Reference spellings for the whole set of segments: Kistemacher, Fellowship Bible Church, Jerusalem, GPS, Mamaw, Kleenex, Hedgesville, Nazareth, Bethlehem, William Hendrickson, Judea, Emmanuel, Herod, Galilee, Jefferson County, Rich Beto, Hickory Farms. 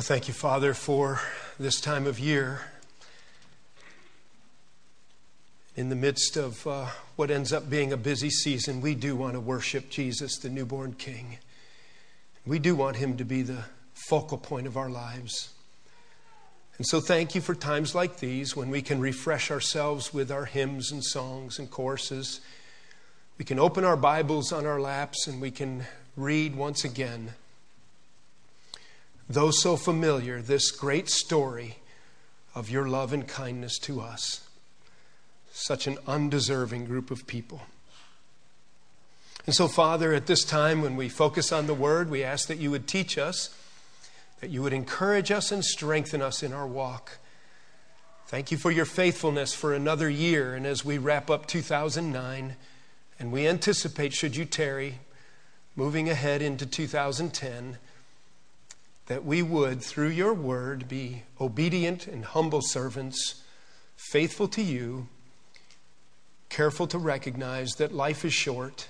Well, thank you, Father, for this time of year. In the midst of what ends up being a busy season, we do want to worship Jesus, the newborn King. We do want him to be the focal point of our lives. And so thank you for times like these when we can refresh ourselves with our hymns and songs and courses. We can open our Bibles on our laps and we can read once again, though so familiar, this great story of your love and kindness to us. Such an undeserving group of people. And so, Father, at this time when we focus on the Word, we ask that you would teach us, that you would encourage us and strengthen us in our walk. Thank you for your faithfulness for another year. And as we wrap up 2009, and we anticipate, should you tarry, moving ahead into 2010, that we would, through your Word, be obedient and humble servants, faithful to you, careful to recognize that life is short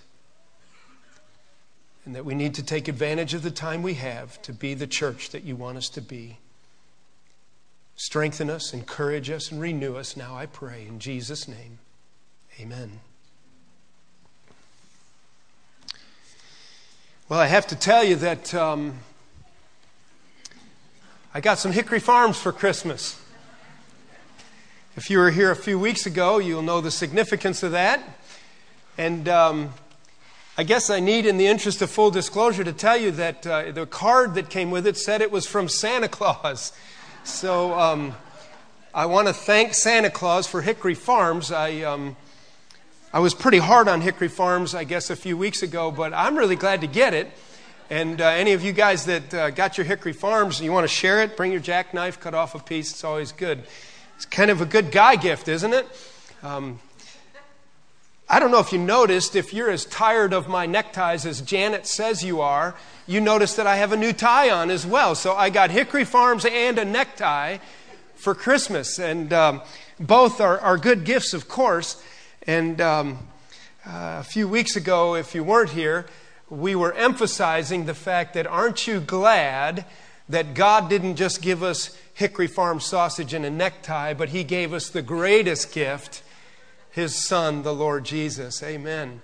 and that we need to take advantage of the time we have to be the church that you want us to be. Strengthen us, encourage us, and renew us now, I pray, in Jesus' name. Amen. Well, I have to tell you that I got some Hickory Farms for Christmas. If you were here a few weeks ago, you'll know the significance of that. And I guess I need, in the interest of full disclosure, to tell you that the card that came with it said it was from Santa Claus. So I want to thank Santa Claus for Hickory Farms. I was pretty hard on Hickory Farms, I guess, a few weeks ago, but I'm really glad to get it. And any of you guys that got your Hickory Farms and you want to share it, bring your jackknife, cut off a piece. It's always good. It's kind of a good guy gift, isn't it? I don't know if you noticed, if you're as tired of my neckties as Janet says you are, you notice that I have a new tie on as well. So I got Hickory Farms and a necktie for Christmas. And both are good gifts, of course. And a few weeks ago, if you weren't here, we were emphasizing the fact that aren't you glad that God didn't just give us Hickory Farm sausage and a necktie, but he gave us the greatest gift, his son, the Lord Jesus. Amen.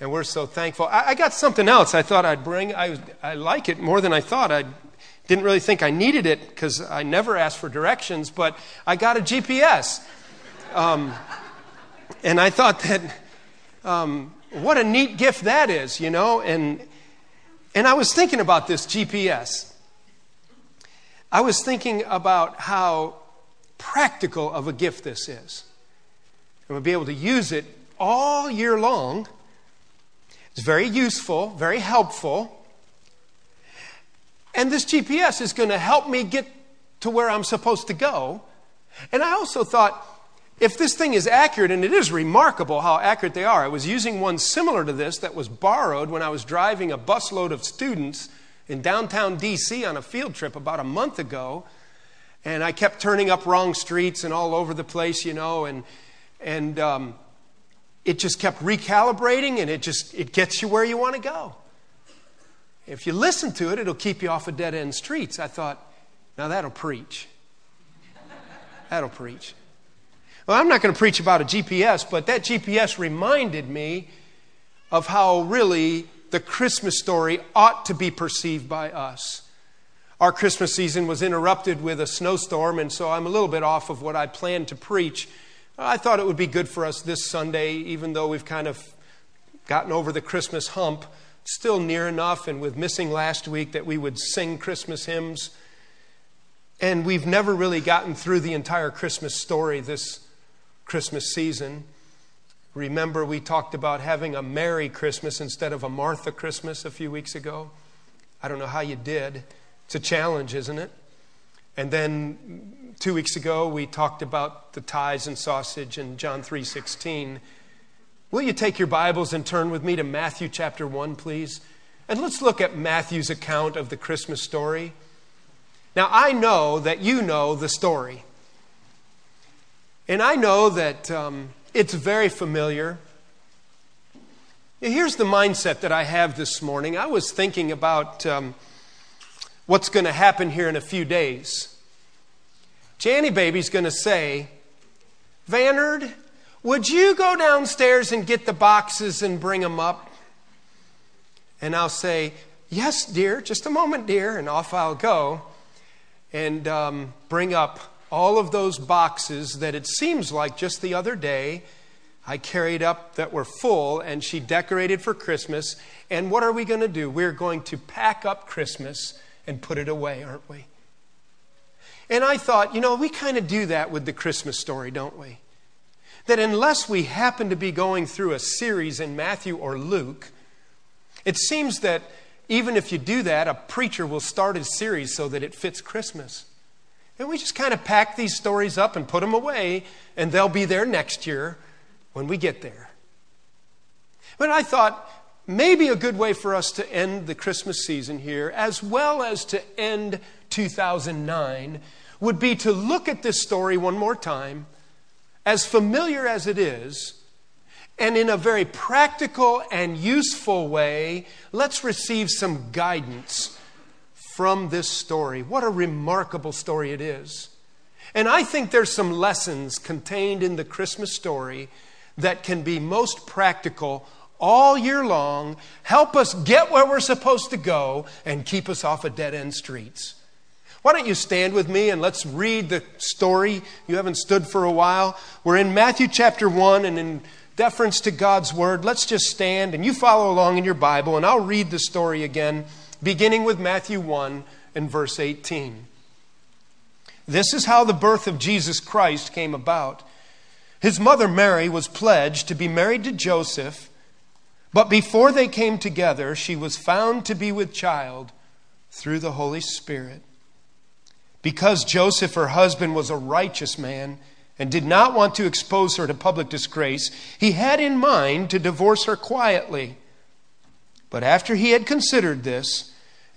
And we're so thankful. I got something else I thought I'd bring. I like it more than I thought. I didn't really think I needed it because I never asked for directions, but I got a GPS. And I thought that, what a neat gift that is, you know. And I was thinking about this GPS. I was thinking about how practical of a gift this is. I'm going to be able to use it all year long. It's very useful, very helpful. And this GPS is going to help me get to where I'm supposed to go. And I also thought, if this thing is accurate, and it is remarkable how accurate they are. I was using one similar to this that was borrowed when I was driving a busload of students in downtown D.C. on a field trip about a month ago, and I kept turning up wrong streets and all over the place, you know, and it just kept recalibrating, and it gets you where you want to go. If you listen to it, it'll keep you off of dead-end streets. I thought, now that'll preach. That'll preach. Well, I'm not going to preach about a GPS, but that GPS reminded me of how really the Christmas story ought to be perceived by us. Our Christmas season was interrupted with a snowstorm, and so I'm a little bit off of what I planned to preach. I thought it would be good for us this Sunday, even though we've kind of gotten over the Christmas hump, still near enough, and with missing last week, that we would sing Christmas hymns. And we've never really gotten through the entire Christmas story this Christmas season. Remember, we talked about having a Merry Christmas instead of a Martha Christmas a few weeks ago. I don't know how you did. It's a challenge, isn't it? And then 2 weeks ago, we talked about the tithes and sausage in John 3:16. Will you take your Bibles and turn with me to Matthew chapter 1, please? And let's look at Matthew's account of the Christmas story. Now, I know that you know the story. And I know that it's very familiar. Here's the mindset that I have this morning. I was thinking about what's going to happen here in a few days. Janny Baby's going to say, Vannard, would you go downstairs and get the boxes and bring them up? And I'll say, yes, dear, just a moment, dear, and off I'll go and bring up all of those boxes that it seems like just the other day I carried up that were full and she decorated for Christmas. And what are we going to do? We're going to pack up Christmas and put it away, aren't we? And I thought, you know, we kind of do that with the Christmas story, don't we? That unless we happen to be going through a series in Matthew or Luke, it seems that even if you do that, a preacher will start his series so that it fits Christmas. And we just kind of pack these stories up and put them away, and they'll be there next year when we get there. But I thought maybe a good way for us to end the Christmas season here, as well as to end 2009, would be to look at this story one more time, as familiar as it is, and in a very practical and useful way, let's receive some guidance from this story. What a remarkable story it is. And I think there's some lessons contained in the Christmas story that can be most practical all year long, help us get where we're supposed to go, and keep us off of dead-end streets. Why don't you stand with me and let's read the story. You haven't stood for a while. We're in Matthew chapter 1, and in deference to God's word, let's just stand and you follow along in your Bible, and I'll read the story again, beginning with Matthew 1 and verse 18. This is how the birth of Jesus Christ came about. His mother Mary was pledged to be married to Joseph, but before they came together, she was found to be with child through the Holy Spirit. Because Joseph, her husband, was a righteous man and did not want to expose her to public disgrace, he had in mind to divorce her quietly. But after he had considered this,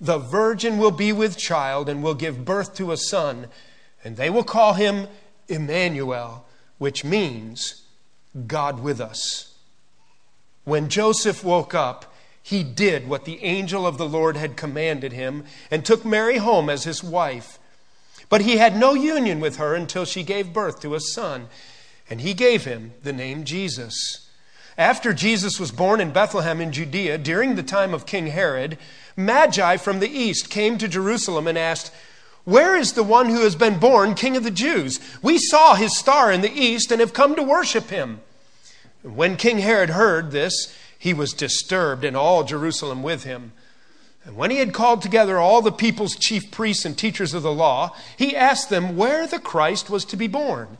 The virgin will be with child and will give birth to a son, and they will call him Emmanuel, which means God with us. When Joseph woke up, he did what the angel of the Lord had commanded him and took Mary home as his wife. But he had no union with her until she gave birth to a son, and he gave him the name Jesus. After Jesus was born in Bethlehem in Judea, during the time of King Herod, Magi from the east came to Jerusalem and asked, where is the one who has been born King of the Jews? We saw his star in the east and have come to worship him. When King Herod heard this, he was disturbed, and all Jerusalem with him. And when he had called together all the people's chief priests and teachers of the law, he asked them where the Christ was to be born.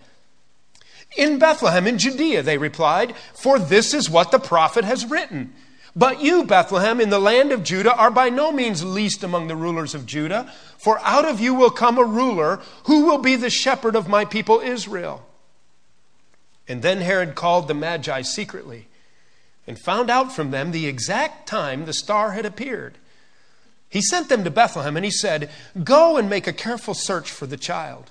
In Bethlehem in Judea, they replied, for this is what the prophet has written. But you, Bethlehem, in the land of Judah, are by no means least among the rulers of Judah, for out of you will come a ruler who will be the shepherd of my people Israel. And then Herod called the Magi secretly and found out from them the exact time the star had appeared. He sent them to Bethlehem and he said, go and make a careful search for the child.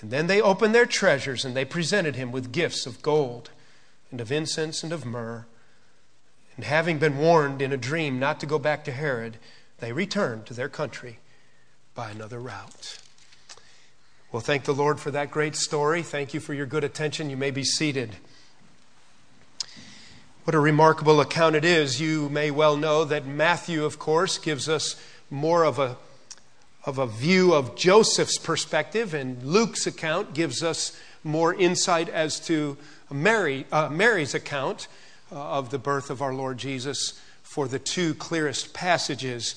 And then they opened their treasures and they presented him with gifts of gold and of incense and of myrrh. And having been warned in a dream not to go back to Herod, they returned to their country by another route. Well, thank the Lord for that great story. Thank you for your good attention. You may be seated. What a remarkable account it is. You may well know that Matthew, of course, gives us more of a of a view of Joseph's perspective, and Luke's account gives us more insight as to Mary's account of the birth of our Lord Jesus, for the two clearest passages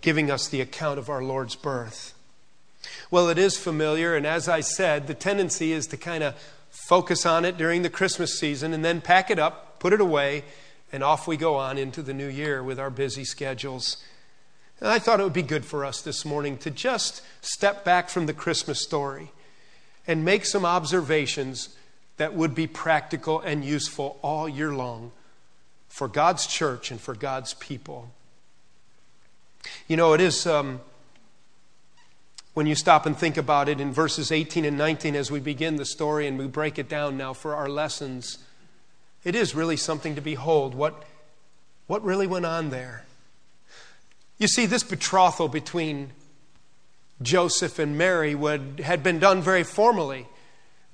giving us the account of our Lord's birth. Well, it is familiar, and as I said, the tendency is to kind of focus on it during the Christmas season and then pack it up, put it away, and off we go on into the new year with our busy schedules. And I thought it would be good for us this morning to just step back from the Christmas story and make some observations that would be practical and useful all year long for God's church and for God's people. You know, it is, when you stop and think about it, in verses 18 and 19 as we begin the story and we break it down now for our lessons, it is really something to behold. What really went on there? You see, this betrothal between Joseph and Mary had been done very formally.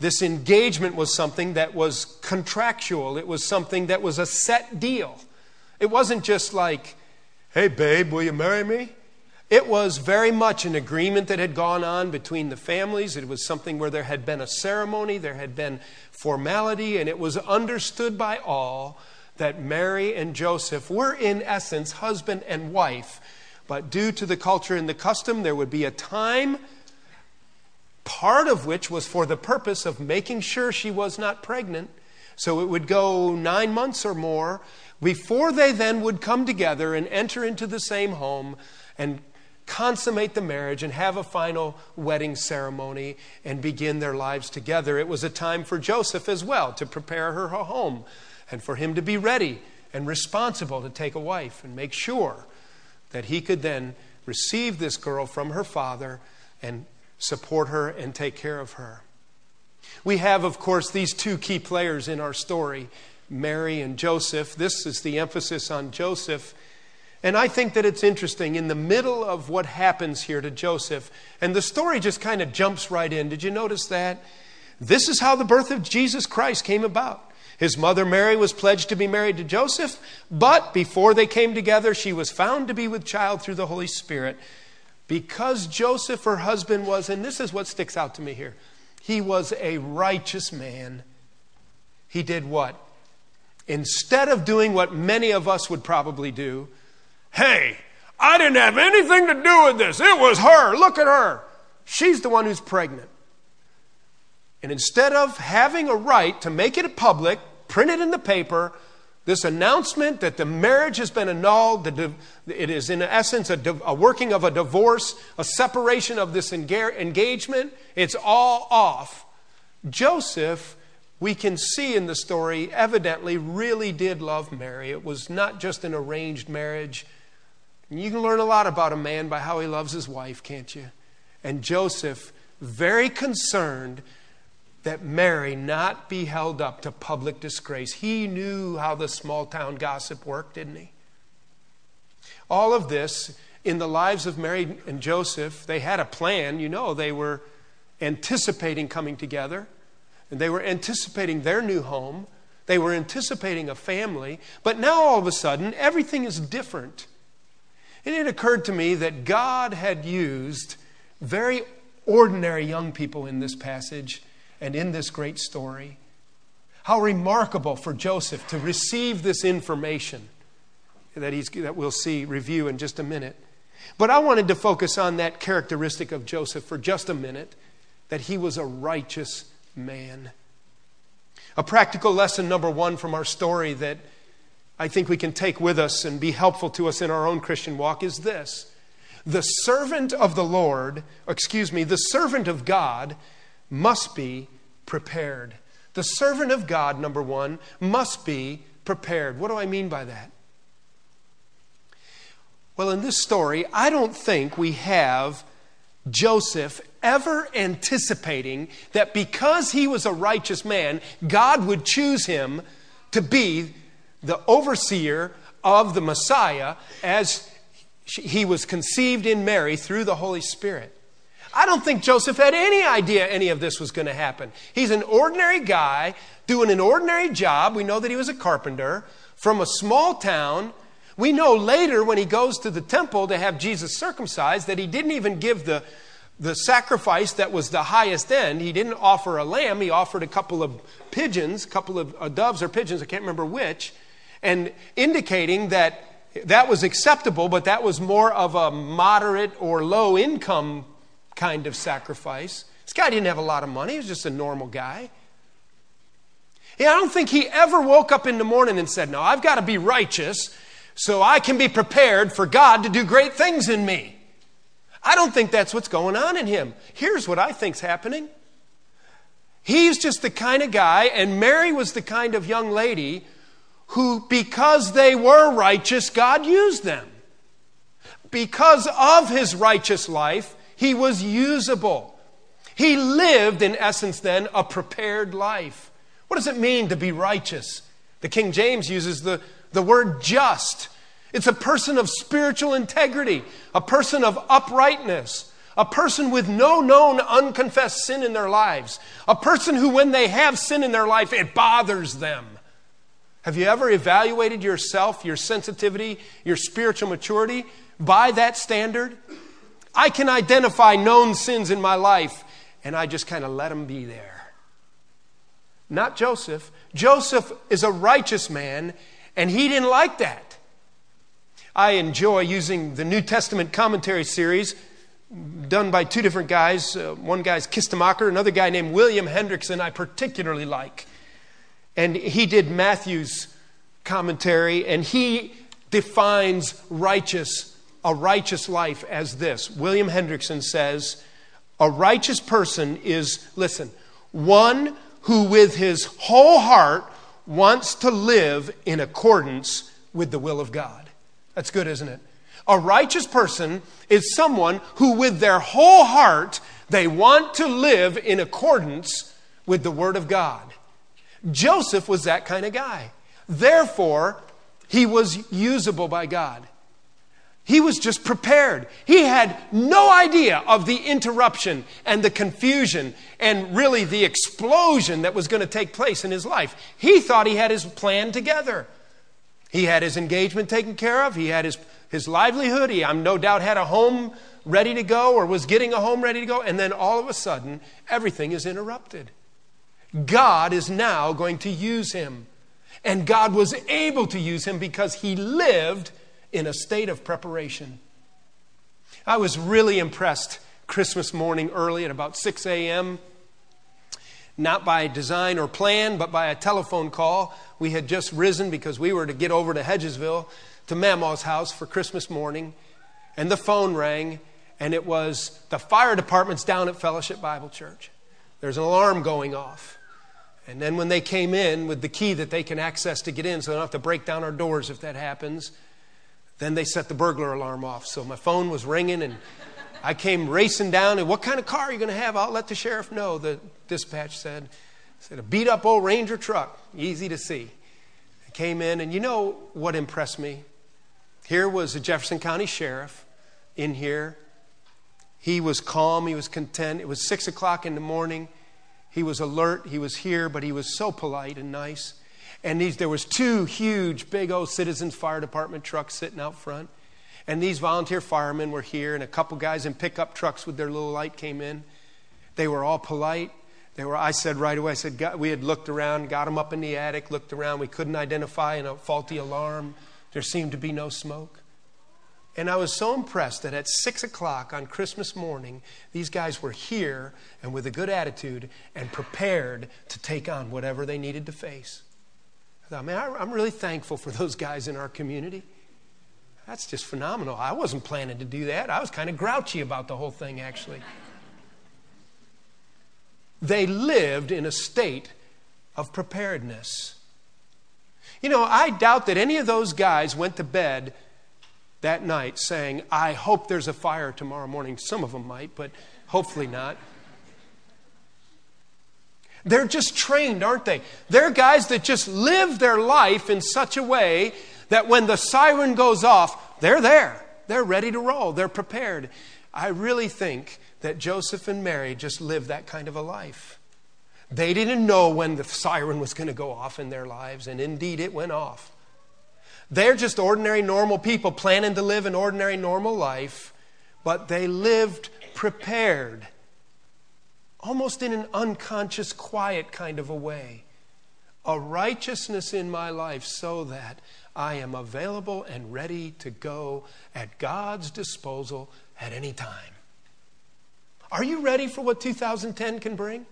This engagement was something that was contractual. It was something that was a set deal. It wasn't just like, hey, babe, will you marry me? It was very much an agreement that had gone on between the families. It was something where there had been a ceremony, there had been formality, and it was understood by all that Mary and Joseph were in essence husband and wife. But due to the culture and the custom, there would be a time, part of which was for the purpose of making sure she was not pregnant. So it would go 9 months or more before they then would come together and enter into the same home and consummate the marriage and have a final wedding ceremony and begin their lives together. It was a time for Joseph as well to prepare her home and for him to be ready and responsible to take a wife and make sure that he could then receive this girl from her father and support her and take care of her. We have, of course, these two key players in our story, Mary and Joseph. This is the emphasis on Joseph. And I think that it's interesting, in the middle of what happens here to Joseph, and the story just kind of jumps right in. Did you notice that? This is how the birth of Jesus Christ came about. His mother Mary was pledged to be married to Joseph, but before they came together, she was found to be with child through the Holy Spirit. Because Joseph, her husband, was, and this is what sticks out to me here, he was a righteous man. He did what? Instead of doing what many of us would probably do, hey, I didn't have anything to do with this. It was her. Look at her. She's the one who's pregnant. And instead of having a right to make it public, print it in the paper, this announcement that the marriage has been annulled, it is in essence a working of a divorce, a separation of this engagement, it's all off. Joseph, we can see in the story, evidently really did love Mary. It was not just an arranged marriage. And you can learn a lot about a man by how he loves his wife, can't you? And Joseph, very concerned that Mary not be held up to public disgrace. He knew how the small town gossip worked, didn't he? All of this, in the lives of Mary and Joseph, they had a plan. You know, they were anticipating coming together. And they were anticipating their new home. They were anticipating a family. But now all of a sudden, everything is different. And it occurred to me that God had used very ordinary young people in this passage and in this great story. How remarkable for Joseph to receive this information that we'll see review in just a minute. But I wanted to focus on that characteristic of Joseph for just a minute, that he was a righteous man. A practical lesson, number one, from our story that I think we can take with us and be helpful to us in our own Christian walk is this. The servant of God must be prepared. The servant of God, number one, must be prepared. What do I mean by that? Well, in this story, I don't think we have Joseph ever anticipating that because he was a righteous man, God would choose him to be the overseer of the Messiah as he was conceived in Mary through the Holy Spirit. I don't think Joseph had any idea any of this was going to happen. He's an ordinary guy doing an ordinary job. We know that he was a carpenter from a small town We know later when he goes to the temple to have Jesus circumcised that he didn't even give the sacrifice that was the highest end. He didn't offer a lamb. He offered a couple of pigeons, a couple of doves or pigeons, I can't remember which, and indicating that that was acceptable, but that was more of a moderate or low income kind of sacrifice. This guy didn't have a lot of money. He was just a normal guy. Yeah, I don't think he ever woke up in the morning and said, no, I've got to be righteous so I can be prepared for God to do great things in me. I don't think that's what's going on in him. Here's what I think's happening. He's just the kind of guy, and Mary was the kind of young lady who, because they were righteous, God used them. Because of his righteous life, he was usable. He lived, in essence then, a prepared life. What does it mean to be righteous? The King James uses the word just. It's a person of spiritual integrity, a person of uprightness, a person with no known unconfessed sin in their lives, a person who, when they have sin in their life, it bothers them. Have you ever evaluated yourself, your sensitivity, your spiritual maturity by that standard? I can identify known sins in my life, and I just kind of let them be there. Not Joseph. Joseph is a righteous man, and he didn't like that. I enjoy using the New Testament commentary series done by two different guys. One guy's Kistemacher, another guy named William Hendrickson I particularly like. And he did Matthew's commentary, and he defines a righteous life as this. William Hendrickson says, a righteous person is, listen, one who with his whole heart wants to live in accordance with the will of God. That's good, isn't it? A righteous person is someone who with their whole heart, they want to live in accordance with the Word of God. Joseph was that kind of guy. Therefore, he was usable by God. He was just prepared. He had no idea of the interruption and the confusion and really the explosion that was going to take place in his life. He thought he had his plan together. He had his engagement taken care of. He had his livelihood. He, I'm no doubt, had a home ready to go or was getting a home ready to go. And then all of a sudden, everything is interrupted. God is now going to use him. And God was able to use him because he lived in a state of preparation. I was really impressed Christmas morning early at about 6 a.m., not by design or plan, but by a telephone call. We had just risen because we were to get over to Hedgesville to Mamaw's house for Christmas morning. And the phone rang, and it was the fire department's down at Fellowship Bible Church. There's an alarm going off. And then when they came in with the key that they can access to get in so they don't have to break down our doors if that happens, then they set the burglar alarm off. So my phone was ringing, and I came racing down, and what kind of car are you going to have? I'll let the sheriff know, the dispatch said, a beat-up old Ranger truck, easy to see. I came in, and you know what impressed me? Here was a Jefferson County sheriff in here. He was calm, he was content. It was 6 o'clock in the morning. He was alert, he was here, but he was so polite and nice. And there was two huge, big old Citizens Fire Department trucks sitting out front. And these volunteer firemen were here, and a couple guys in pickup trucks with their little light came in. They were all polite. I said right away, we had looked around, got them up in the attic, looked around. We couldn't identify a faulty alarm. There seemed to be no smoke. And I was so impressed that at 6 o'clock on Christmas morning, these guys were here and with a good attitude and prepared to take on whatever they needed to face. I thought, man, I'm really thankful for those guys in our community. That's just phenomenal. I wasn't planning to do that. I was kind of grouchy about the whole thing, actually. They lived in a state of preparedness. You know, I doubt that any of those guys went to bed that night saying, I hope there's a fire tomorrow morning. Some of them might, but hopefully not. They're just trained, aren't they? They're guys that just live their life in such a way that when the siren goes off, they're there. They're ready to roll. They're prepared. I really think that Joseph and Mary just lived that kind of a life. They didn't know when the siren was going to go off in their lives, and indeed it went off. They're just ordinary, normal people planning to live an ordinary, normal life, but they lived prepared, almost in an unconscious, quiet kind of a way. A righteousness in my life so that I am available and ready to go at God's disposal at any time. Are you ready for what 2010 can bring?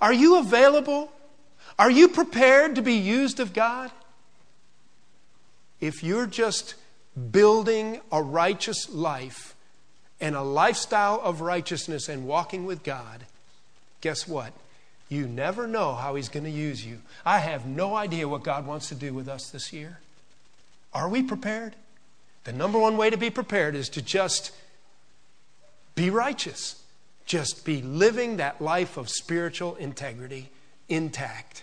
Are you available? Are you prepared to be used of God? If you're just building a righteous life and a lifestyle of righteousness and walking with God, guess what? You never know how He's going to use you. I have no idea what God wants to do with us this year. Are we prepared? The number one way to be prepared is to just be righteous. Just be living that life of spiritual integrity intact.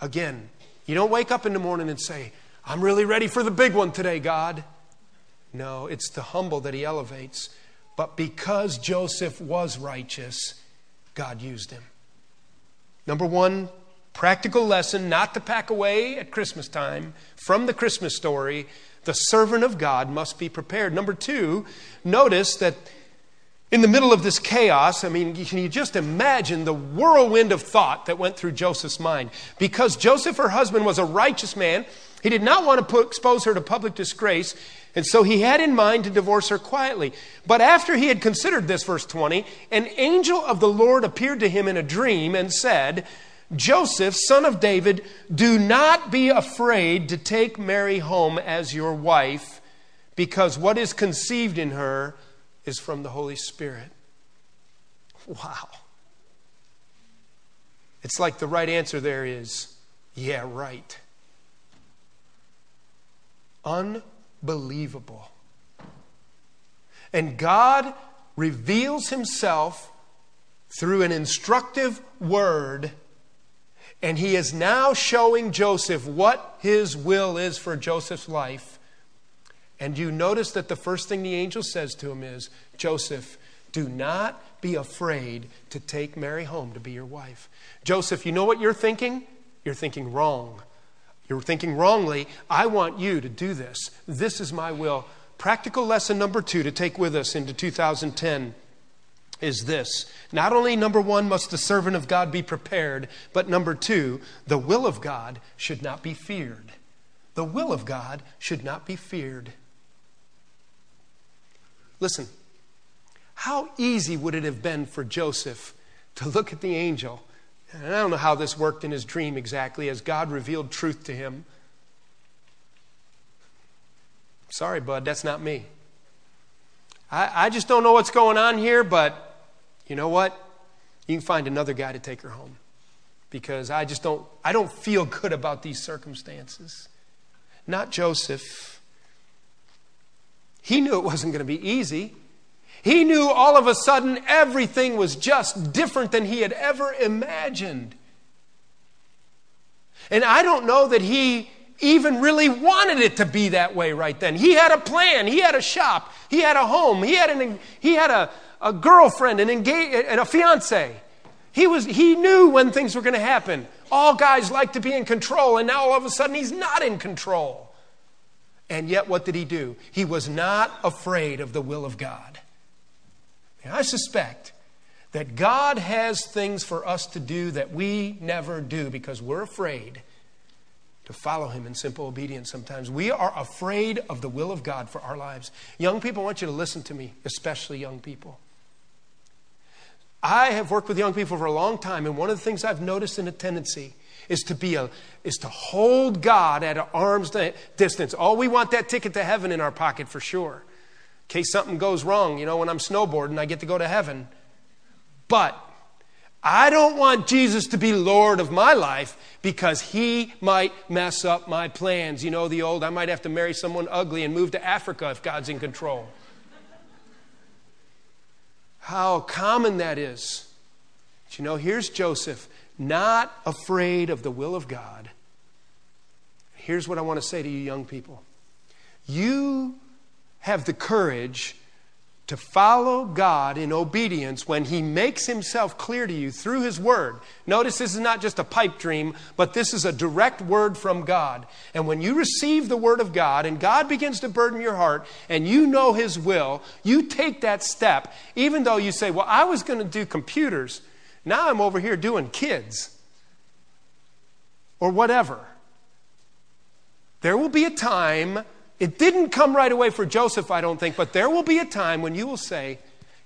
Again, you don't wake up in the morning and say, I'm really ready for the big one today, God. No, it's the humble that He elevates. But because Joseph was righteous, God used him. Number one, practical lesson not to pack away at Christmas time from the Christmas story. The servant of God must be prepared. Number two, notice that in the middle of this chaos, I mean, can you just imagine the whirlwind of thought that went through Joseph's mind? Because Joseph, her husband, was a righteous man. He did not want to expose her to public disgrace. And so he had in mind to divorce her quietly. But after he had considered this, verse 20, an angel of the Lord appeared to him in a dream and said, Joseph, son of David, do not be afraid to take Mary home as your wife, because what is conceived in her is from the Holy Spirit. Wow. It's like the right answer there is, yeah, right. Unbelievable. And God reveals Himself through an instructive word, and He is now showing Joseph what His will is for Joseph's life. And you notice that the first thing the angel says to him is, Joseph, do not be afraid to take Mary home to be your wife. Joseph, you know what you're thinking? You're thinking wrong. You're thinking wrongly. I want you to do this. This is my will. Practical lesson number two to take with us into 2010 is this. Not only, number one, must the servant of God be prepared, but number two, the will of God should not be feared. The will of God should not be feared. Listen, how easy would it have been for Joseph to look at the angel? And I don't know how this worked in his dream exactly as God revealed truth to him. Sorry, bud, that's not me. I just don't know what's going on here, but you know what? You can find another guy to take her home because I don't feel good about these circumstances. Not Joseph. He knew it wasn't going to be easy. He knew all of a sudden everything was just different than he had ever imagined. And I don't know that he even really wanted it to be that way right then. He had a plan. He had a shop. He had a home. He had a girlfriend and a fiance. He knew when things were going to happen. All guys like to be in control, and now all of a sudden he's not in control. And yet, what did he do? He was not afraid of the will of God. And I suspect that God has things for us to do that we never do because we're afraid to follow Him in simple obedience sometimes. We are afraid of the will of God for our lives. Young people, I want you to listen to me, especially young people. I have worked with young people for a long time, and one of the things I've noticed in a tendency is to hold God at an arm's distance. Oh, we want that ticket to heaven in our pocket for sure. In case something goes wrong, you know, when I'm snowboarding, I get to go to heaven. But I don't want Jesus to be Lord of my life because He might mess up my plans. You know, the old, I might have to marry someone ugly and move to Africa if God's in control. How common that is. But you know, here's Joseph, not afraid of the will of God. Here's what I want to say to you young people. You have the courage to follow God in obedience when He makes Himself clear to you through His Word. Notice this is not just a pipe dream, but this is a direct word from God. And when you receive the Word of God and God begins to burden your heart and you know His will, you take that step, even though you say, well, I was going to do computers. Now I'm over here doing kids or whatever. There will be a time. It didn't come right away for Joseph, I don't think, but there will be a time when you will say,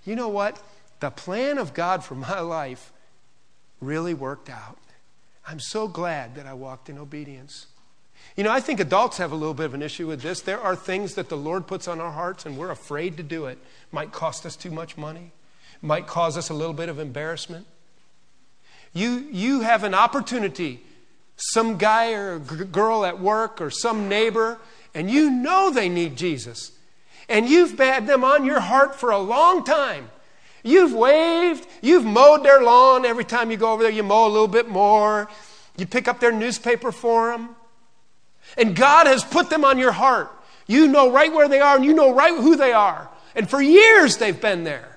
you know what? The plan of God for my life really worked out. I'm so glad that I walked in obedience. You know, I think adults have a little bit of an issue with this. There are things that the Lord puts on our hearts and we're afraid to do it. Might cost us too much money. Might cause us a little bit of embarrassment. You have an opportunity, some guy or girl at work or some neighbor, and you know they need Jesus. And you've had them on your heart for a long time. You've waved. You've mowed their lawn. Every time you go over there, you mow a little bit more. You pick up their newspaper for them. And God has put them on your heart. You know right where they are and you know right who they are. And for years they've been there.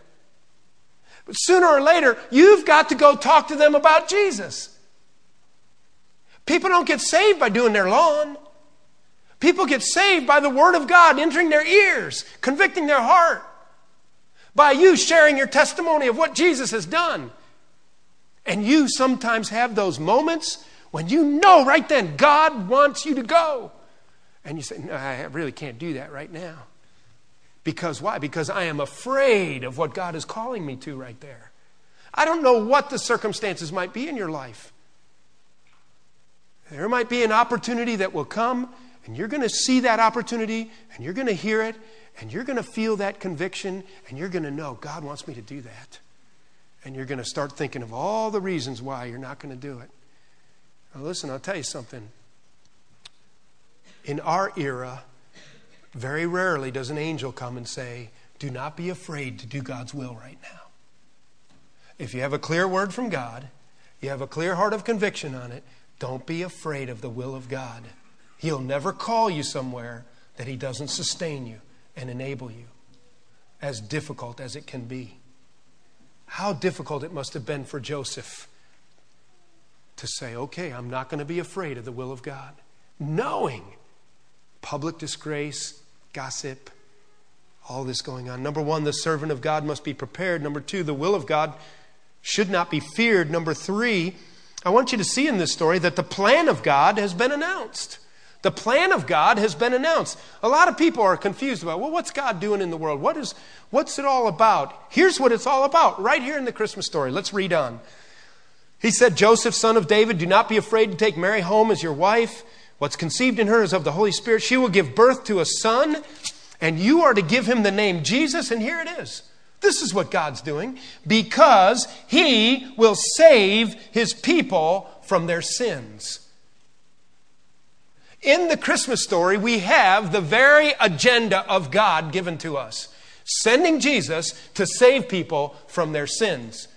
But sooner or later, you've got to go talk to them about Jesus. People don't get saved by doing their lawn. People get saved by the Word of God entering their ears, convicting their heart, by you sharing your testimony of what Jesus has done. And you sometimes have those moments when you know right then God wants you to go. And you say, no, I really can't do that right now. Because why? Because I am afraid of what God is calling me to right there. I don't know what the circumstances might be in your life. There might be an opportunity that will come. And you're going to see that opportunity, and you're going to hear it, and you're going to feel that conviction, and you're going to know, God wants me to do that. And you're going to start thinking of all the reasons why you're not going to do it. Now listen, I'll tell you something. In our era, very rarely does an angel come and say, do not be afraid to do God's will right now. If you have a clear word from God, you have a clear heart of conviction on it, don't be afraid of the will of God. He'll never call you somewhere that He doesn't sustain you and enable you, as difficult as it can be. How difficult it must have been for Joseph to say, okay, I'm not going to be afraid of the will of God, knowing public disgrace, gossip, all this going on. Number one, the servant of God must be prepared. Number two, the will of God should not be feared. Number three, I want you to see in this story that the plan of God has been announced. The plan of God has been announced. A lot of people are confused about, well, what's God doing in the world? What's it all about? Here's what it's all about right here in the Christmas story. Let's read on. He said, Joseph, son of David, do not be afraid to take Mary home as your wife. What's conceived in her is of the Holy Spirit. She will give birth to a son, and you are to give him the name Jesus. And here it is. This is what God's doing, because He will save His people from their sins. In the Christmas story, we have the very agenda of God given to us, sending Jesus to save people from their sins.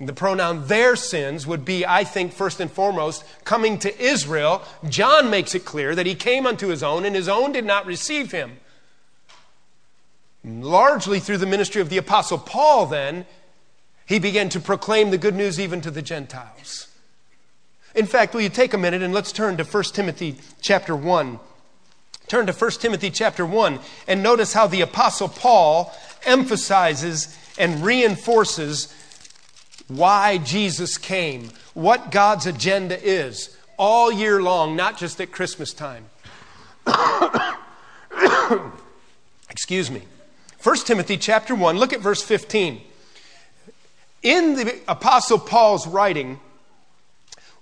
The pronoun their sins would be, I think, first and foremost, coming to Israel. John makes it clear that He came unto His own, and His own did not receive Him. Largely through the ministry of the Apostle Paul, then, he began to proclaim the good news even to the Gentiles. In fact, will you take a minute and let's turn to 1 Timothy chapter 1. Turn to 1 Timothy chapter 1 and notice how the Apostle Paul emphasizes and reinforces why Jesus came, what God's agenda is all year long, not just at Christmas time. Excuse me. 1 Timothy chapter 1, look at verse 15. In the Apostle Paul's writing,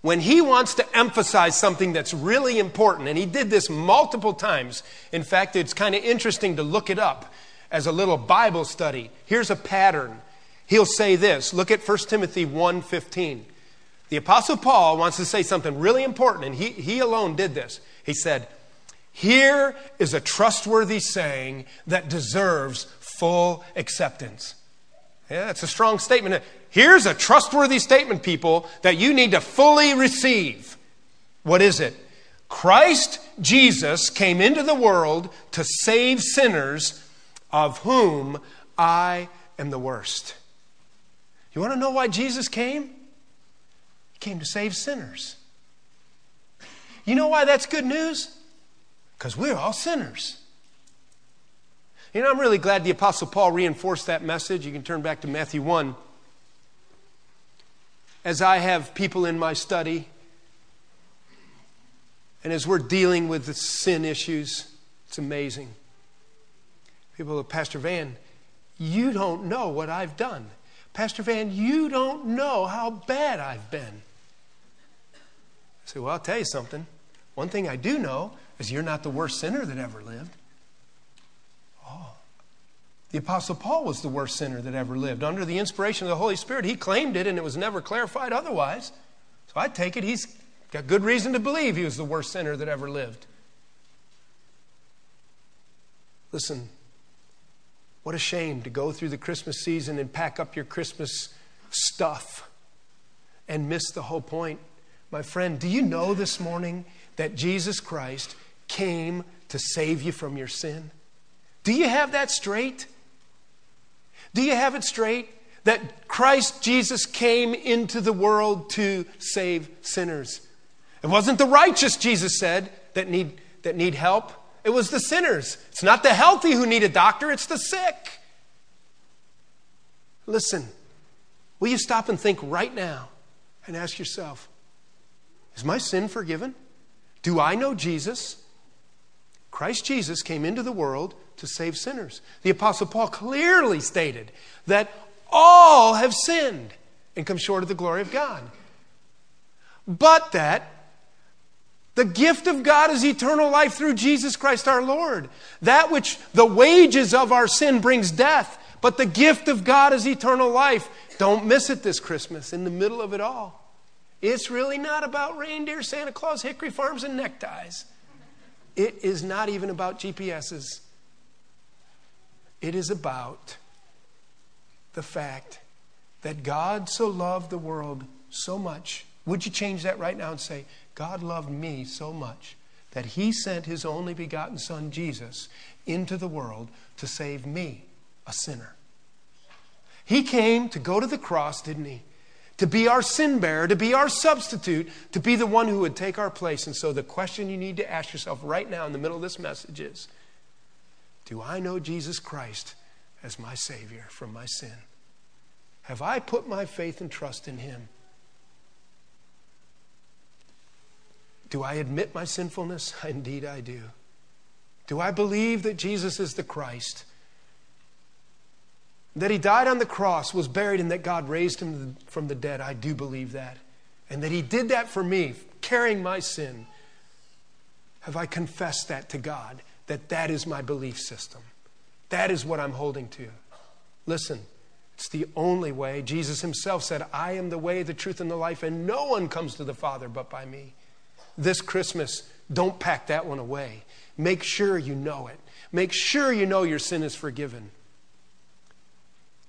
when he wants to emphasize something that's really important, and he did this multiple times. In fact, it's kind of interesting to look it up as a little Bible study. Here's a pattern. He'll say this. Look at 1 Timothy 1:15. The Apostle Paul wants to say something really important, and he alone did this. He said, here is a trustworthy saying that deserves full acceptance. Yeah, that's a strong statement. Here's a trustworthy statement, people, that you need to fully receive. What is it? Christ Jesus came into the world to save sinners, of whom I am the worst. You want to know why Jesus came? He came to save sinners. You know why that's good news? Because we're all sinners. You know, I'm really glad the Apostle Paul reinforced that message. You can turn back to Matthew 1. As I have people in my study, and as we're dealing with the sin issues, it's amazing. People go, Pastor Van, you don't know what I've done. Pastor Van, you don't know how bad I've been. I say, well, I'll tell you something. One thing I do know is you're not the worst sinner that ever lived. Oh, the Apostle Paul was the worst sinner that ever lived. Under the inspiration of the Holy Spirit, he claimed it, and it was never clarified otherwise. So I take it he's got good reason to believe he was the worst sinner that ever lived. Listen, what a shame to go through the Christmas season and pack up your Christmas stuff and miss the whole point. My friend, do you know this morning that Jesus Christ came to save you from your sin? Do you have that straight? Do you have it straight? That Christ Jesus came into the world to save sinners. It wasn't the righteous, Jesus said, that need help. It was the sinners. It's not the healthy who need a doctor, it's the sick. Listen, will you stop and think right now and ask yourself, is my sin forgiven? Do I know Jesus? Christ Jesus came into the world to save sinners. The Apostle Paul clearly stated that all have sinned and come short of the glory of God. But that the gift of God is eternal life through Jesus Christ our Lord. That which the wages of our sin brings death, but the gift of God is eternal life. Don't miss it this Christmas in the middle of it all. It's really not about reindeer, Santa Claus, Hickory Farms, and neckties. It is not even about GPSs. It is about the fact that God so loved the world so much. Would you change that right now and say, God loved me so much that he sent his only begotten son, Jesus, into the world to save me, a sinner. He came to go to the cross, didn't he? To be our sin bearer, to be our substitute, to be the one who would take our place. And so the question you need to ask yourself right now in the middle of this message is, do I know Jesus Christ as my Savior from my sin? Have I put my faith and trust in him? Do I admit my sinfulness? Indeed I do. Do I believe that Jesus is the Christ? That he died on the cross, was buried, and that God raised him from the dead? I do believe that. And that he did that for me, carrying my sin. Have I confessed that to God? That is my belief system. That is what I'm holding to. Listen, it's the only way. Jesus himself said, I am the way, the truth, and the life, and no one comes to the Father but by me. This Christmas, don't pack that one away. Make sure you know it. Make sure you know your sin is forgiven.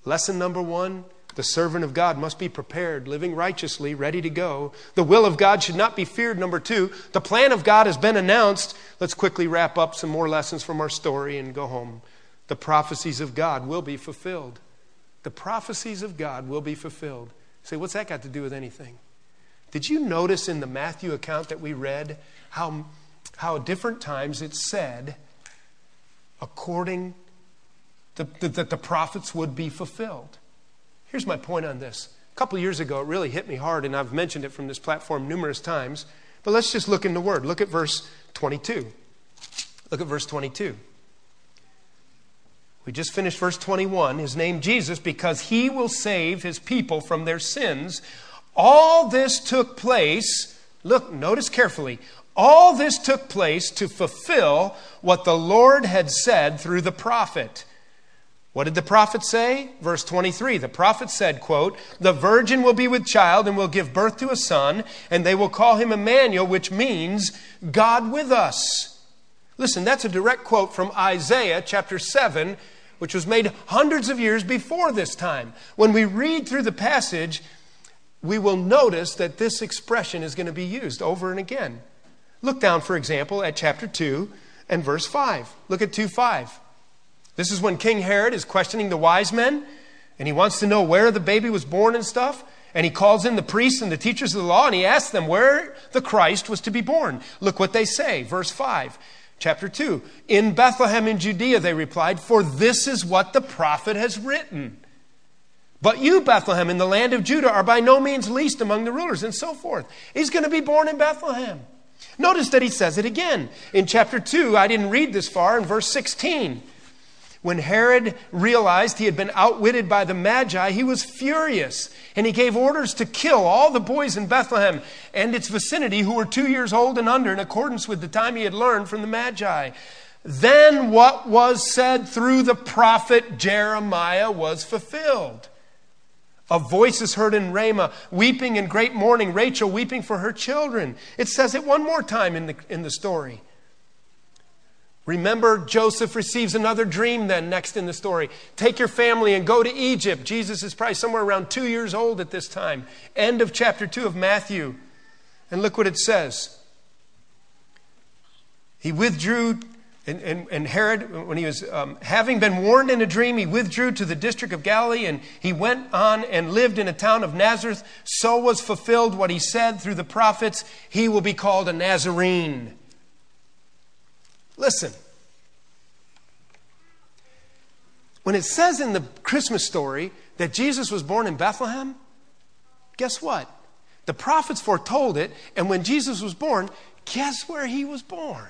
Lesson number 1, the servant of God must be prepared, living righteously, ready to go. The will of God should not be feared. Number 2, the plan of God has been announced. Let's quickly wrap up some more lessons from our story and go home. The prophecies of God will be fulfilled. The prophecies of God will be fulfilled. Say, what's that got to do with anything? Did you notice in the Matthew account that we read how different times it said, according that the prophets would be fulfilled? Here's my point on this. A couple years ago, it really hit me hard, and I've mentioned it from this platform numerous times. But let's just look in the Word. Look at verse 22. Look at verse 22. We just finished verse 21. His name Jesus, because he will save his people from their sins. All this took place, look, notice carefully, all this took place to fulfill what the Lord had said through the prophet. What did the prophet say? Verse 23, the prophet said, quote, the virgin will be with child and will give birth to a son, and they will call him Emmanuel, which means God with us. Listen, that's a direct quote from Isaiah chapter 7, which was made hundreds of years before this time. When we read through the passage, we will notice that this expression is going to be used over and again. Look down, for example, at chapter 2 and verse 5. Look at 2:5. This is when King Herod is questioning the wise men, and he wants to know where the baby was born and stuff. And he calls in the priests and the teachers of the law, and he asks them where the Christ was to be born. Look what they say. Verse 5, chapter 2. In Bethlehem in Judea, they replied, for this is what the prophet has written. But you, Bethlehem, in the land of Judah, are by no means least among the rulers, and so forth. He's going to be born in Bethlehem. Notice that he says it again. In chapter 2, I didn't read this far, in verse 16. When Herod realized he had been outwitted by the Magi, he was furious, and he gave orders to kill all the boys in Bethlehem and its vicinity who were 2 years old and under, in accordance with the time he had learned from the Magi. Then what was said through the prophet Jeremiah was fulfilled. A voice is heard in Ramah, weeping in great mourning, Rachel weeping for her children. It says it one more time in the story. Remember, Joseph receives another dream then next in the story. Take your family and go to Egypt. Jesus is probably somewhere around 2 years old at this time. End of chapter 2 of Matthew. And look what it says. He withdrew, and Herod, when he was having been warned in a dream, he withdrew to the district of Galilee, and he went on and lived in a town of Nazareth. So was fulfilled what he said through the prophets, he will be called a Nazarene. Listen, when it says in the Christmas story that Jesus was born in Bethlehem, guess what? The prophets foretold it, and when Jesus was born, guess where he was born?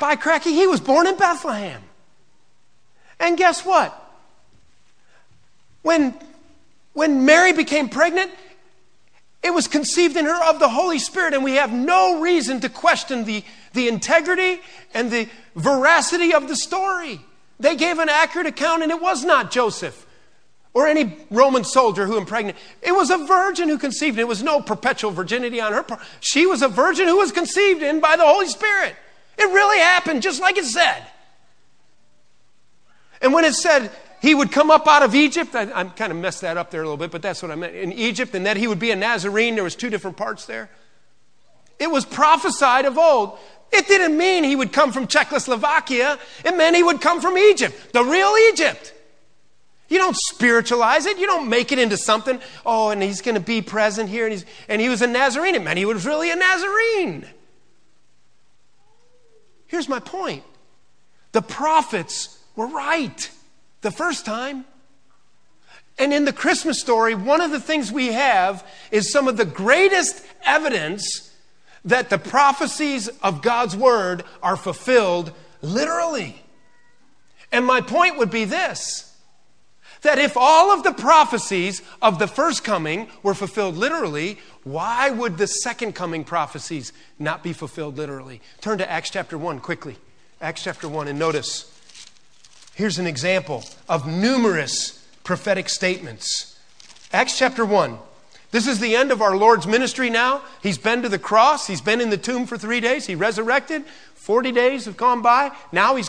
By cracky, he was born in Bethlehem. And guess what? When Mary became pregnant, it was conceived in her of the Holy Spirit, and we have no reason to question the integrity and the veracity of the story. They gave an accurate account, and it was not Joseph or any Roman soldier who impregnated. It was a virgin who conceived. It was no perpetual virginity on her part. She was a virgin who was conceived in by the Holy Spirit. It really happened, just like it said. And when it said he would come up out of Egypt, I kind of messed that up there a little bit, but that's what I meant, in Egypt, and that he would be a Nazarene, there was two different parts there. It was prophesied of old. It didn't mean he would come from Czechoslovakia. It meant he would come from Egypt, the real Egypt. You don't spiritualize it. You don't make it into something, oh, and he's going to be present here, and he was a Nazarene. It meant he was really a Nazarene. Here's my point. The prophets were right the first time. And in the Christmas story, one of the things we have is some of the greatest evidence that the prophecies of God's word are fulfilled literally. And my point would be this, that if all of the prophecies of the first coming were fulfilled literally, why would the second coming prophecies not be fulfilled literally? Turn to Acts chapter 1 quickly. Acts chapter 1, and notice, here's an example of numerous prophetic statements. Acts chapter 1. This is the end of our Lord's ministry now. He's been to the cross. He's been in the tomb for 3 days. He resurrected. 40 days have gone by. Now he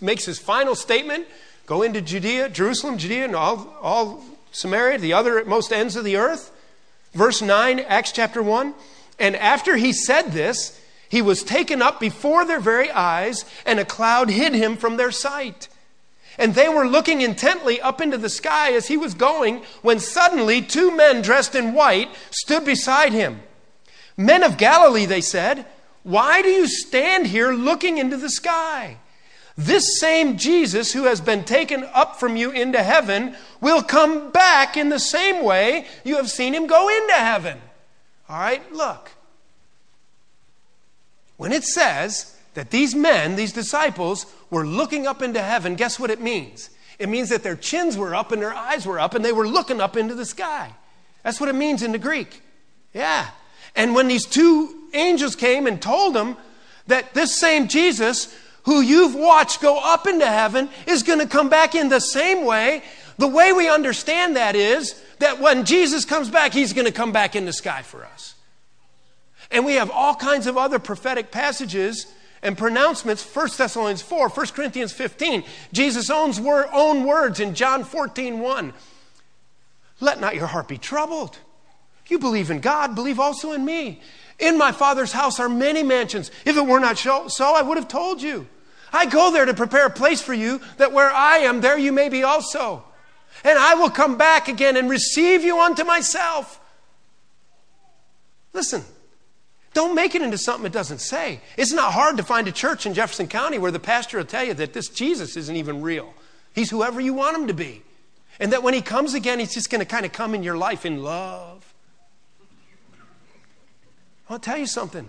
makes his final statement. Go into Judea, Jerusalem, Judea, and all Samaria, the uttermost ends of the earth. Verse 9, Acts chapter 1. And after he said this, he was taken up before their very eyes, and a cloud hid him from their sight. And they were looking intently up into the sky as he was going, when suddenly 2 men dressed in white stood beside him. Men of Galilee, they said, why do you stand here looking into the sky? This same Jesus who has been taken up from you into heaven will come back in the same way you have seen him go into heaven. All right, look. When it says that these men, these disciples, were looking up into heaven, guess what it means? It means that their chins were up and their eyes were up and they were looking up into the sky. That's what it means in the Greek. Yeah. And when these 2 angels came and told them that this same Jesus who you've watched go up into heaven is going to come back in the same way, the way we understand that is that when Jesus comes back, he's going to come back in the sky for us. And we have all kinds of other prophetic passages and pronouncements, 1 Thessalonians 4, 1 Corinthians 15, Jesus' own words in John 14:1. Let not your heart be troubled. You believe in God, believe also in me. In my Father's house are many mansions. If it were not so, I would have told you. I go there to prepare a place for you, that where I am, there you may be also. And I will come back again and receive you unto myself. Listen, don't make it into something it doesn't say. It's not hard to find a church in Jefferson County where the pastor will tell you that this Jesus isn't even real. He's whoever you want him to be. And that when he comes again, he's just going to kind of come in your life in love. I'll tell you something.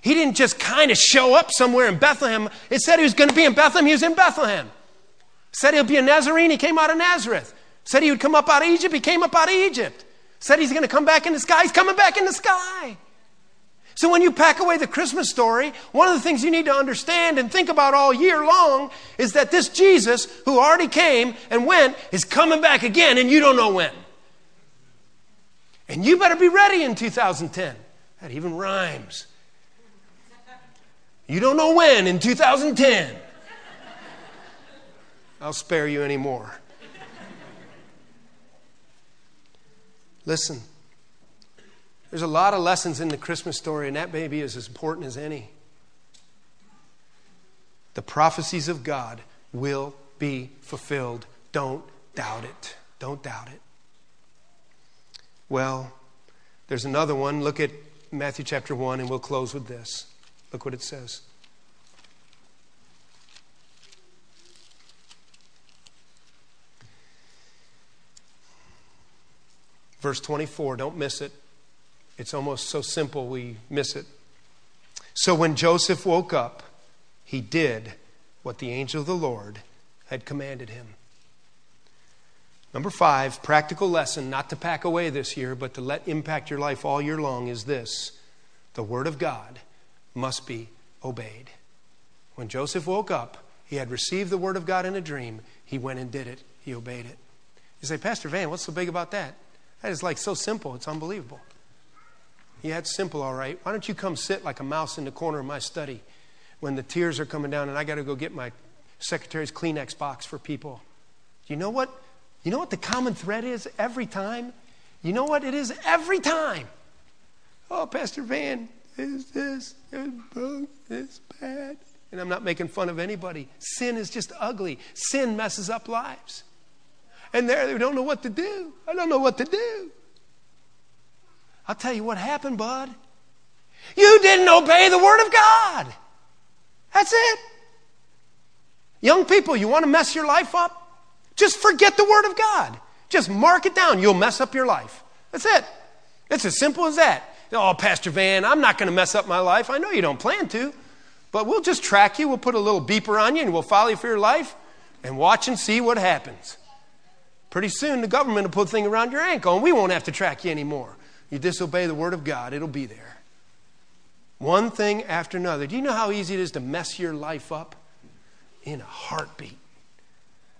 He didn't just kind of show up somewhere in Bethlehem. It said he was going to be in Bethlehem. He was in Bethlehem. It said he'll be a Nazarene. He came out of Nazareth. It said he would come up out of Egypt. He came up out of Egypt. It said he's going to come back in the sky. He's coming back in the sky. So when you pack away the Christmas story, one of the things you need to understand and think about all year long is that this Jesus, who already came and went, is coming back again, and you don't know when. And you better be ready in 2010. That even rhymes. You don't know when in 2010. I'll spare you any more. Listen. There's a lot of lessons in the Christmas story, and that maybe is as important as any. The prophecies of God will be fulfilled. Don't doubt it. Don't doubt it. Well, there's another one. Look at Matthew chapter 1, and we'll close with this. Look what it says. Verse 24, don't miss it. It's almost so simple we miss it. So when Joseph woke up, he did what the angel of the Lord had commanded him. Number 5, practical lesson not to pack away this year, but to let impact your life all year long is this. The Word of God must be obeyed. When Joseph woke up, he had received the Word of God in a dream. He went and did it. He obeyed it. You say, Pastor Van, what's so big about that? That is like so simple. It's unbelievable. Yeah, it's simple, all right. Why don't you come sit like a mouse in the corner of my study when the tears are coming down and I got to go get my secretary's Kleenex box for people? You know what the common thread is every time? You know what it is every time? Oh, Pastor Van, this bad. And I'm not making fun of anybody. Sin is just ugly. Sin messes up lives. And they don't know what to do. I don't know what to do. I'll tell you what happened, bud. You didn't obey the Word of God. That's it. Young people, you want to mess your life up? Just forget the Word of God. Just mark it down. You'll mess up your life. That's it. It's as simple as that. Oh, Pastor Van, I'm not going to mess up my life. I know you don't plan to, but we'll just track you. We'll put a little beeper on you, and we'll follow you for your life and watch and see what happens. Pretty soon, the government will put a thing around your ankle, and we won't have to track you anymore. You disobey the Word of God, it'll be there. One thing after another. Do you know how easy it is to mess your life up? In a heartbeat.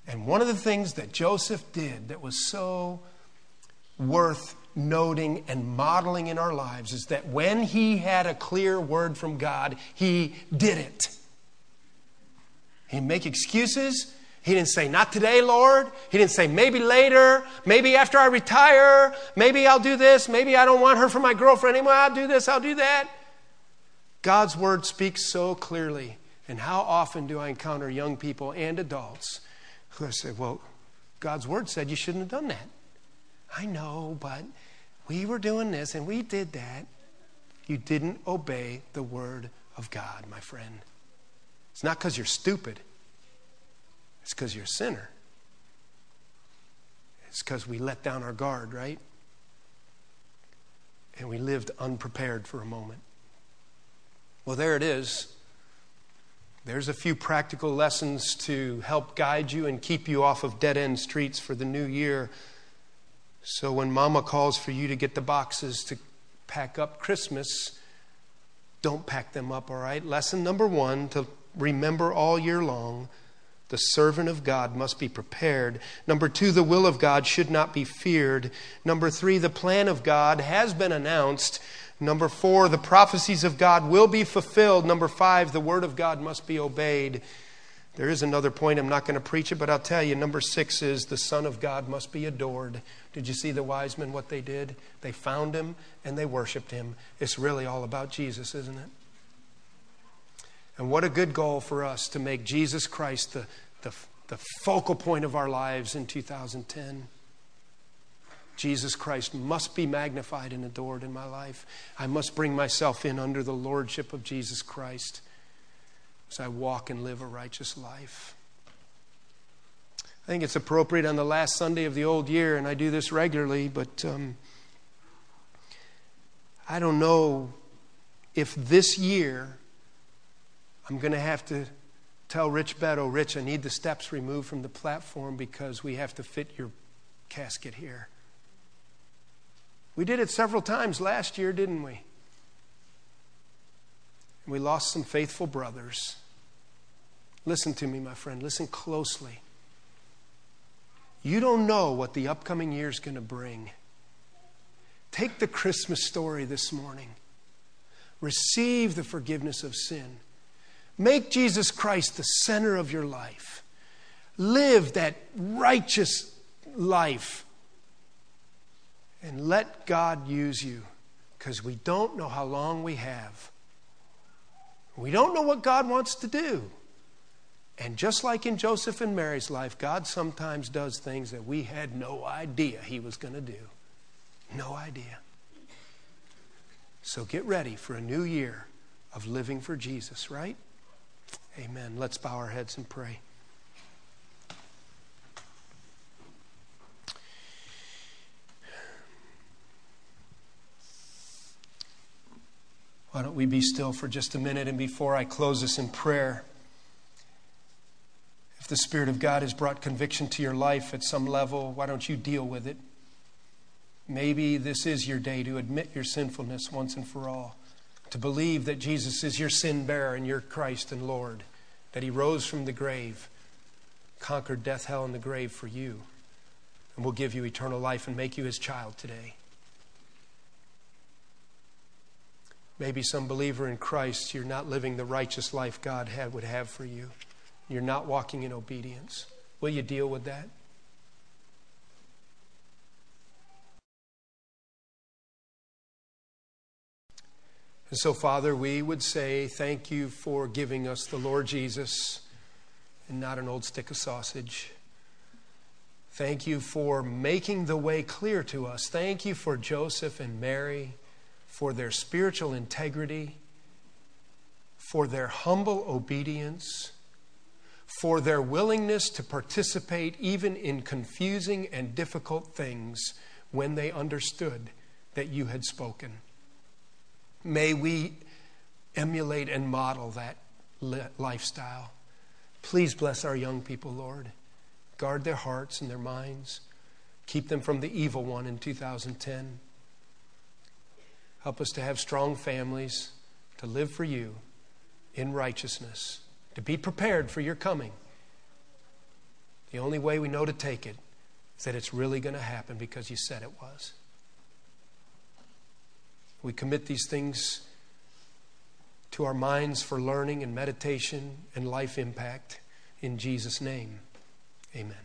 And one of the things that Joseph did that was so worth noting and modeling in our lives is that when he had a clear word from God, he did it. He didn't make excuses. He didn't say, not today, Lord. He didn't say, maybe later, maybe after I retire, maybe I'll do this, maybe I don't want her for my girlfriend anymore, I'll do this, I'll do that. God's Word speaks so clearly. And how often do I encounter young people and adults who say, well, God's Word said you shouldn't have done that. I know, but we were doing this and we did that. You didn't obey the Word of God, my friend. It's not because you're stupid. It's because you're a sinner. It's because we let down our guard, right? And we lived unprepared for a moment. Well, there it is. There's a few practical lessons to help guide you and keep you off of dead-end streets for the new year. So when Mama calls for you to get the boxes to pack up Christmas, don't pack them up, all right? Lesson number 1, to remember all year long, the servant of God must be prepared. Number 2, the will of God should not be feared. Number 3, the plan of God has been announced. Number 4, the prophecies of God will be fulfilled. Number 5, the Word of God must be obeyed. There is another point. I'm not going to preach it, but I'll tell you. Number 6 is the Son of God must be adored. Did you see the wise men, what they did? They found him and they worshiped him. It's really all about Jesus, isn't it? And what a good goal for us to make Jesus Christ the focal point of our lives in 2010. Jesus Christ must be magnified and adored in my life. I must bring myself in under the lordship of Jesus Christ as I walk and live a righteous life. I think it's appropriate on the last Sunday of the old year, and I do this regularly, but I don't know if this year I'm going to have to tell Rich Beto, Rich, I need the steps removed from the platform because we have to fit your casket here. We did it several times last year, didn't we? And we lost some faithful brothers. Listen to me, my friend. Listen closely. You don't know what the upcoming year is going to bring. Take the Christmas story this morning. Receive the forgiveness of sin. Make Jesus Christ the center of your life. Live that righteous life. And let God use you, because we don't know how long we have. We don't know what God wants to do. And just like in Joseph and Mary's life, God sometimes does things that we had no idea he was going to do. No idea. So get ready for a new year of living for Jesus, right? Amen. Let's bow our heads and pray. Why don't we be still for just a minute, and before I close this in prayer, if the Spirit of God has brought conviction to your life at some level, why don't you deal with it? Maybe this is your day to admit your sinfulness once and for all, to believe that Jesus is your sin bearer and your Christ and Lord, that he rose from the grave, conquered death, hell, and the grave for you, and will give you eternal life and make you his child today. Maybe some believer in Christ, you're not living the righteous life God would have for you. You're not walking in obedience. Will you deal with that? And so, Father, we would say thank you for giving us the Lord Jesus and not an old stick of sausage. Thank you for making the way clear to us. Thank you for Joseph and Mary, for their spiritual integrity, for their humble obedience, for their willingness to participate even in confusing and difficult things when they understood that you had spoken. May we emulate and model that lifestyle. Please bless our young people, Lord. Guard their hearts and their minds. Keep them from the evil one in 2010. Help us to have strong families, to live for you in righteousness, to be prepared for your coming. The only way we know to take it is that it's really going to happen because you said it was. We commit these things to our minds for learning and meditation and life impact in Jesus' name. Amen.